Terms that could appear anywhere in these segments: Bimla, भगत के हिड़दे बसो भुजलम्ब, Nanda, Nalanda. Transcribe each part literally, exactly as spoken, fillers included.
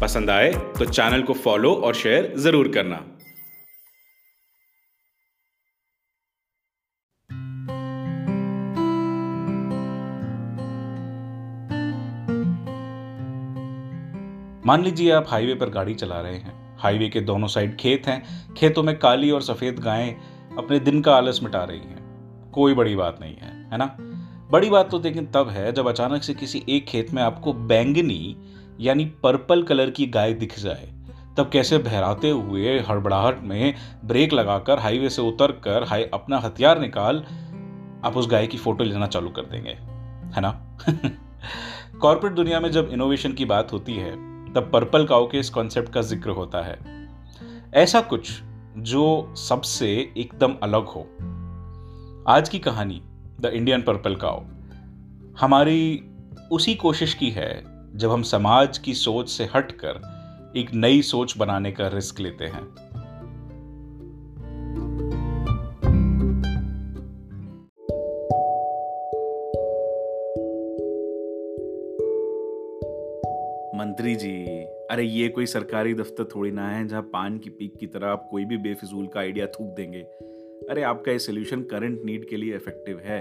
पसंद आए तो चैनल को फॉलो और शेयर जरूर करना। मान लीजिए आप हाईवे पर गाड़ी चला रहे हैं। हाईवे के दोनों साइड खेत हैं। खेतों में काली और सफेद गायें अपने दिन का आलस मिटा रही हैं। कोई बड़ी बात नहीं है, है ना? बड़ी बात तो लेकिन तब है जब अचानक से किसी एक खेत में आपको बैंगनी यानी पर्पल कलर की गाय दिख जाए। तब कैसे बहराते हुए हड़बड़ाहट में ब्रेक लगाकर हाईवे से उतरकर हाई अपना हथियार निकाल आप उस गाय की फोटो लेना चालू कर देंगे, है ना? कॉर्पोरेट दुनिया में जब इनोवेशन की बात होती है तब पर्पल काउ के इस कॉन्सेप्ट का जिक्र होता है। ऐसा कुछ जो सबसे एकदम अलग हो। आज की कहानी द इंडियन पर्पल काउ हमारी उसी कोशिश की है जब हम समाज की सोच से हटकर एक नई सोच बनाने का रिस्क लेते हैं। मंत्री जी, अरे ये कोई सरकारी दफ्तर थोड़ी ना है जहां पान की पीक की तरह आप कोई भी बेफिजूल का आइडिया थूक देंगे। अरे आपका ये सॉल्यूशन करंट नीड के लिए इफेक्टिव है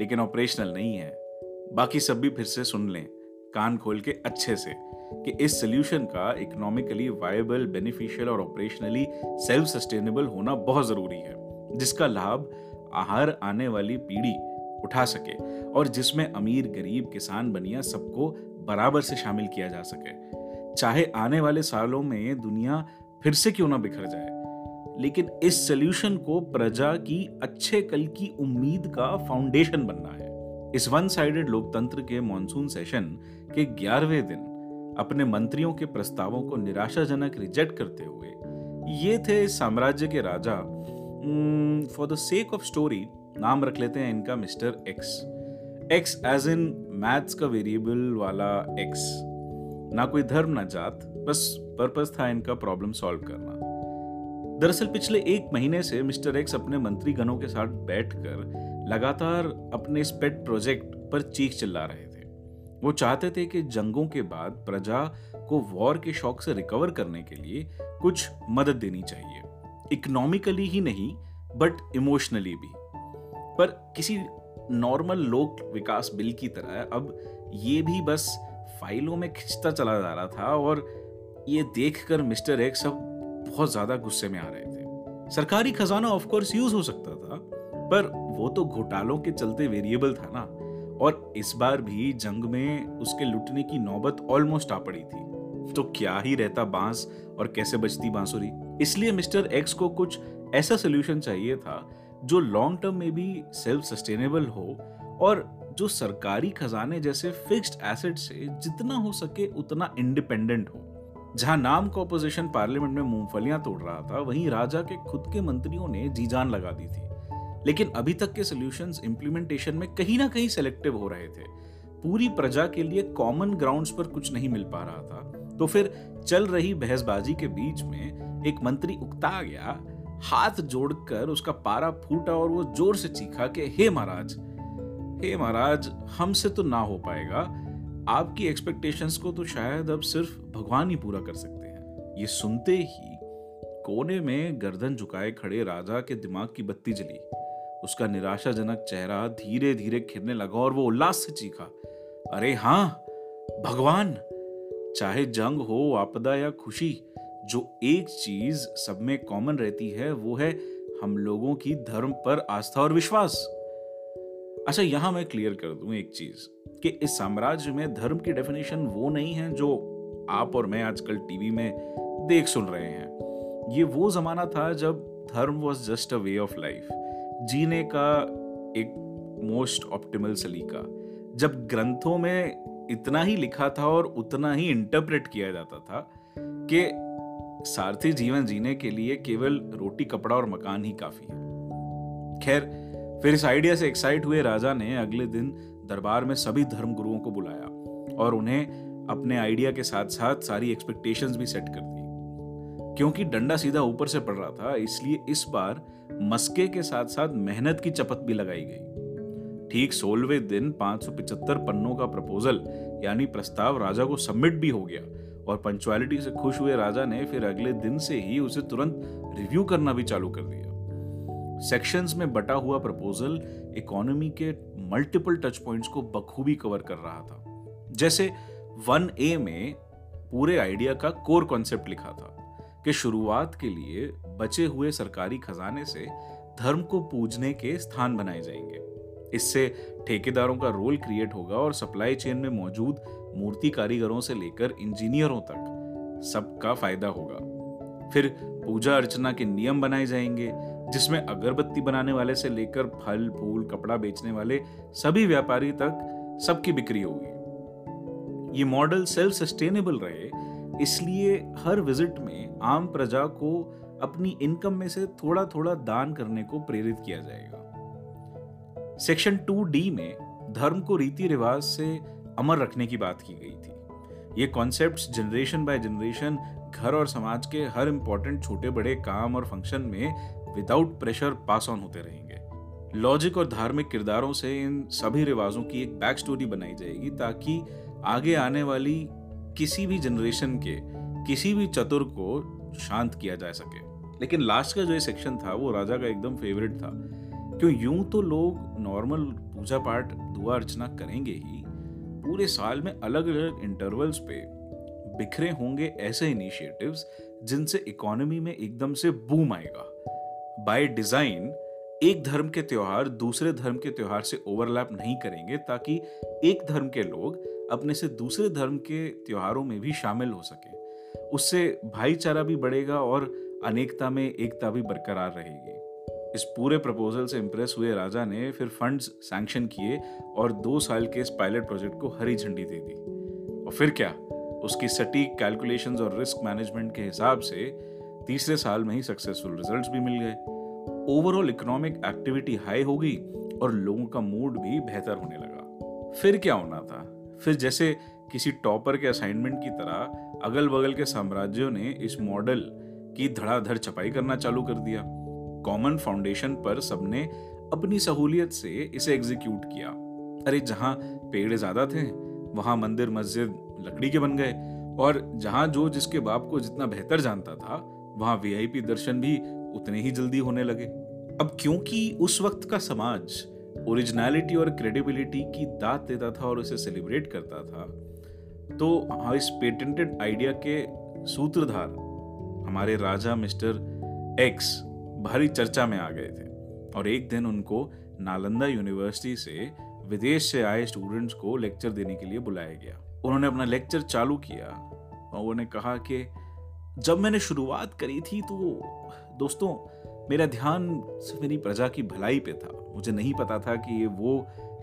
लेकिन ऑपरेशनल नहीं है। बाकी सब भी फिर से सुन लें कान खोल के अच्छे से कि इस सोल्यूशन का इकोनॉमिकली वायबल, बेनिफिशियल और ऑपरेशनली सेल्फ सस्टेनेबल होना बहुत ज़रूरी है, जिसका लाभ हर आने वाली पीढ़ी उठा सके और जिसमें अमीर गरीब किसान बनिया सबको बराबर से शामिल किया जा सके। चाहे आने वाले सालों में दुनिया फिर से क्यों ना बिखर जाए, लेकिन इस सोल्यूशन को प्रजा की अच्छे कल की उम्मीद का फाउंडेशन बनना है। इस वन साइडेड लोकतंत्र के मॉनसून सेशन के ग्यारहवें दिन अपने मंत्रियों के प्रस्तावों को निराशाजनक रिजेक्ट करते हुए ये थे साम्राज्य के राजा, for the sake of story नाम रख लेते हैं इनका mister X. X as in maths का वेरिएबल वाला एक्स। ना कोई धर्म ना जात, बस पर्पस था इनका प्रॉब्लम सॉल्व करना। दरअसल पिछले एक महीने से मिस्टर एक्स अपने मंत्रीगणों के साथ बैठकर लगातार अपने इस पेट प्रोजेक्ट पर चीख चिल्ला रहे थे। वो चाहते थे कि जंगों के बाद प्रजा को वॉर के शौक से रिकवर करने के लिए कुछ मदद देनी चाहिए, इकोनॉमिकली ही नहीं बट इमोशनली भी। पर किसी नॉर्मल लोक विकास बिल की तरह अब ये भी बस फाइलों में खिंचता चला जा रहा था और ये देखकर मिस्टर एक्स अब बहुत ज़्यादा गुस्से में आ रहे थे। सरकारी खजाना ऑफकोर्स यूज हो सकता था पर वो तो घोटालों के चलते वेरिएबल था ना, और इस बार भी जंग में उसके लुटने की नौबत ऑलमोस्ट आ पड़ी थी। तो क्या ही रहता बांस और कैसे बचती बांसुरी। इसलिए मिस्टर एक्स को कुछ ऐसा सोल्यूशन चाहिए था जो लॉन्ग टर्म में भी सेल्फ सस्टेनेबल हो और जो सरकारी खजाने जैसे फिक्स्ड एसेट से जितना हो सके उतना इंडिपेंडेंट हो। जहां नाम का ऑपोजिशन पार्लियामेंट में मूंगफलियां तोड़ रहा था, वहीं राजा के खुद के मंत्रियों ने जी जान लगा दी थी। लेकिन अभी तक के सॉल्यूशंस इम्प्लीमेंटेशन में कहीं ना कहीं सेलेक्टिव हो रहे थे। पूरी प्रजा के लिए कॉमन ग्राउंड्स पर कुछ नहीं मिल पा रहा था। तो फिर चल रही बहसबाजी के बीच में एक मंत्री उकता गया, हाथ जोड़कर उसका पारा फूटा और वो जोर से चीखा कि हे महाराज, हे महाराज, हमसे तो ना हो पाएगा। आपकी एक्सपेक्टेशंस को तो शायद अब सिर्फ भगवान ही पूरा कर सकते हैं। ये सुनते ही कोने में गर्दन झुकाए खड़े राजा के दिमाग की बत्ती जली। उसका निराशाजनक चेहरा धीरे धीरे खिरने लगा और वो उल्लास से चीखा, अरे हाँ भगवान, चाहे जंग हो, आपदा या खुशी, जो एक चीज सब में कॉमन रहती है वो है हम लोगों की धर्म पर आस्था और विश्वास। अच्छा, यहां मैं क्लियर कर दूं एक चीज कि इस साम्राज्य में धर्म की डेफिनेशन वो नहीं है जो आप और मैं आजकल टीवी में देख सुन रहे हैं। ये वो जमाना था जब धर्म was just a way of life, जीने का एक मोस्ट ऑप्टिमल सलीका, जब ग्रंथों में इतना ही लिखा था और उतना ही इंटरप्रेट किया जाता था कि सार्थी जीवन जीने के लिए केवल रोटी कपड़ा और मकान ही काफी है। खैर, फिर इस आइडिया से एक्साइट हुए राजा ने अगले दिन दरबार में सभी धर्मगुरुओं को बुलाया और उन्हें अपने आइडिया के साथ साथ सारी एक्सपेक्टेशंस भी सेट कर दी। क्योंकि डंडा सीधा ऊपर से पड़ रहा था, इसलिए इस बार मस्के के साथ साथ मेहनत की चपत भी लगाई गई। ठीक सोलहवें दिन पाँच सौ पचहत्तर पन्नों का प्रपोजल यानी प्रस्ताव राजा को सबमिट भी हो गया और पंचुअलिटी से खुश हुए राजा ने फिर अगले दिन से ही उसे तुरंत रिव्यू करना भी चालू कर दिया। सेक्शंस में बटा हुआ प्रपोजल इकोनॉमी के मल्टीपल टच पॉइंट्स को बखूबी कवर कर रहा था। जैसे वन ए में पूरे आइडिया का कोर कॉन्सेप्ट लिखा था कि शुरुआत के लिए बचे हुए सरकारी खजाने से धर्म को पूजने के स्थान बनाए जाएंगे। इससे ठेकेदारों का रोल क्रिएट होगा और सप्लाई चेन में मौजूद मूर्ति कारीगरों से लेकर इंजीनियरों तक सबका फायदा होगा। फिर पूजा अर्चना के नियम बनाए जाएंगे जिसमें अगरबत्ती बनाने वाले से लेकर फल फूल कपड़ा बेचने वाले सभी व्यापारी तक सबकी बिक्री होगी। ये मॉडल सेल्फ सस्टेनेबल रहे, इसलिए हर विजिट में आम प्रजा को अपनी इनकम में से थोड़ा थोड़ा दान करने को प्रेरित किया जाएगा। सेक्शन टू डी में धर्म को रीति रिवाज से अमर रखने की बात की गई थी। ये कॉन्सेप्ट्स जनरेशन बाय जनरेशन घर और समाज के हर इंपॉर्टेंट छोटे बड़े काम और फंक्शन में विदाउट प्रेशर पास ऑन होते रहेंगे। लॉजिक और धार्मिक किरदारों से इन सभी रिवाजों की एक बैक स्टोरी बनाई जाएगी ताकि आगे आने वाली किसी भी जनरेशन के किसी भी चतुर को शांत किया जा सके। लेकिन लास्ट का जो ये सेक्शन था वो राजा का एकदम फेवरेट था। क्यों, यूं तो लोग नॉर्मल पूजा पाठ दुआ अर्चना करेंगे ही, पूरे साल में अलग अलग इंटरवल्स पे बिखरे होंगे ऐसे इनिशिएटिव्स जिनसे इकोनॉमी में एकदम से बूम आएगा। बाय डिजाइन एक धर्म के त्यौहार दूसरे धर्म के त्यौहार से ओवरलैप नहीं करेंगे ताकि एक धर्म के लोग अपने से दूसरे धर्म के त्योहारों में भी शामिल हो सके। उससे भाईचारा भी बढ़ेगा और अनेकता में एकता भी बरकरार रहेगी। इस पूरे प्रपोजल से इंप्रेस हुए राजा ने फिर फंड्स सैंक्शन किए और दो साल के इस पायलट प्रोजेक्ट को हरी झंडी दे दी। और फिर क्या, उसकी सटीक कैलकुलेशंस और रिस्क मैनेजमेंट के हिसाब से तीसरे साल में ही सक्सेसफुल रिजल्ट्स भी मिल गए। ओवरऑल इकोनॉमिक एक्टिविटी हाई हो गई और लोगों का मूड भी बेहतर होने लगा। फिर क्या होना था? फिर जैसे किसी टॉपर के असाइनमेंट की तरह अगल बगल के साम्राज्यों ने इस मॉडल की धड़ाधड़ छपाई करना चालू कर दिया। कॉमन फाउंडेशन पर सबने अपनी सहूलियत से इसे एग्जीक्यूट किया। अरे, जहां पेड़ ज्यादा थे वहां मंदिर मस्जिद लकड़ी के बन गए और जहां जो जिसके बाप को जितना बेहतर जानता था वहां वीआईपी दर्शन भी उतने ही जल्दी होने लगे। अब क्योंकि उस वक्त का समाज ओरिजिनलिटी और क्रेडिबिलिटी की दात देता था और उसे सेलिब्रेट करता था, तो इस पेटेंटेड आइडिया के सूत्रधार हमारे राजा मिस्टर एक्स भारी चर्चा में आ गए थे और एक दिन उनको नालंदा यूनिवर्सिटी से विदेश से आए स्टूडेंट्स को लेक्चर देने के लिए बुलाया गया। उन्होंने अपना लेक्चर चालू किया और उन्होंने कहा कि जब मैंने शुरुआत करी थी तो दोस्तों मेरा ध्यान सिर्फ मेरी प्रजा की भलाई पे था। मुझे नहीं पता था कि ये वो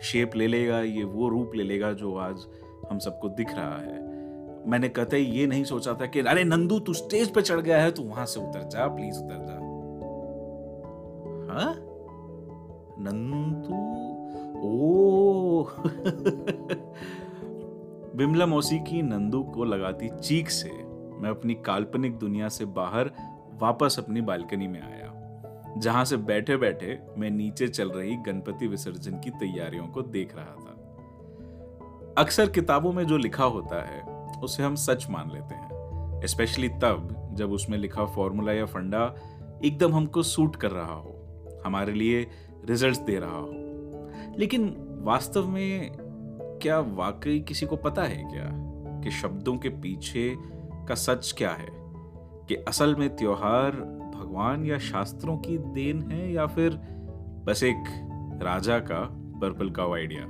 शेप ले लेगा, ये वो रूप ले लेगा जो आज हम सबको दिख रहा है। मैंने कतई ये नहीं सोचा था कि अरे नंदू तू स्टेज पे चढ़ गया है तो वहां से उतर जा, प्लीज उतर जा। हाँ नंदू, ओ बिमला मौसी की नंदू को लगाती चीख से मैं अपनी काल्पनिक दुनिया से बाहर वापस अपनी बालकनी में आया जहां से बैठे बैठे मैं नीचे चल रही गणपति विसर्जन की तैयारियों को देख रहा था। अक्सर किताबों में जो लिखा होता है उसे हम सच मान लेते हैं, स्पेशली तब जब उसमें लिखा फॉर्मूला या फंडा एकदम हमको सूट कर रहा हो, हमारे लिए रिजल्ट्स दे रहा हो। लेकिन वास्तव में क्या वाकई किसी को पता है क्या कि शब्दों के पीछे का सच क्या है, कि असल में त्योहार भगवान या शास्त्रों की देन है या फिर बस एक राजा का पर्पल काव आइडिया।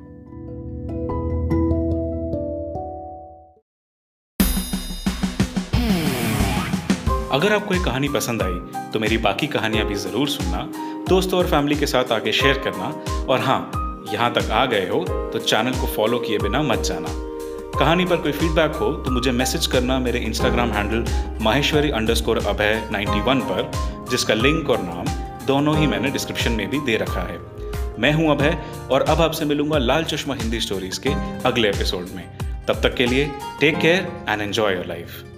अगर आपको ये कहानी पसंद आई तो मेरी बाकी कहानियां भी जरूर सुनना, दोस्तों और फैमिली के साथ आगे शेयर करना और हाँ, यहाँ तक आ गए हो तो चैनल को फॉलो किए बिना मत जाना। कहानी पर कोई फीडबैक हो तो मुझे मैसेज करना मेरे Instagram handle Maheshwari underscore Abhay ninety one पर, जिसका लिंक और नाम दोनों ही मैंने डिस्क्रिप्शन में भी दे रखा है। मैं हूं अभय और अब आपसे मिलूंगा लाल चश्मा हिंदी स्टोरीज के अगले एपिसोड में। तब तक के लिए take care and enjoy your life.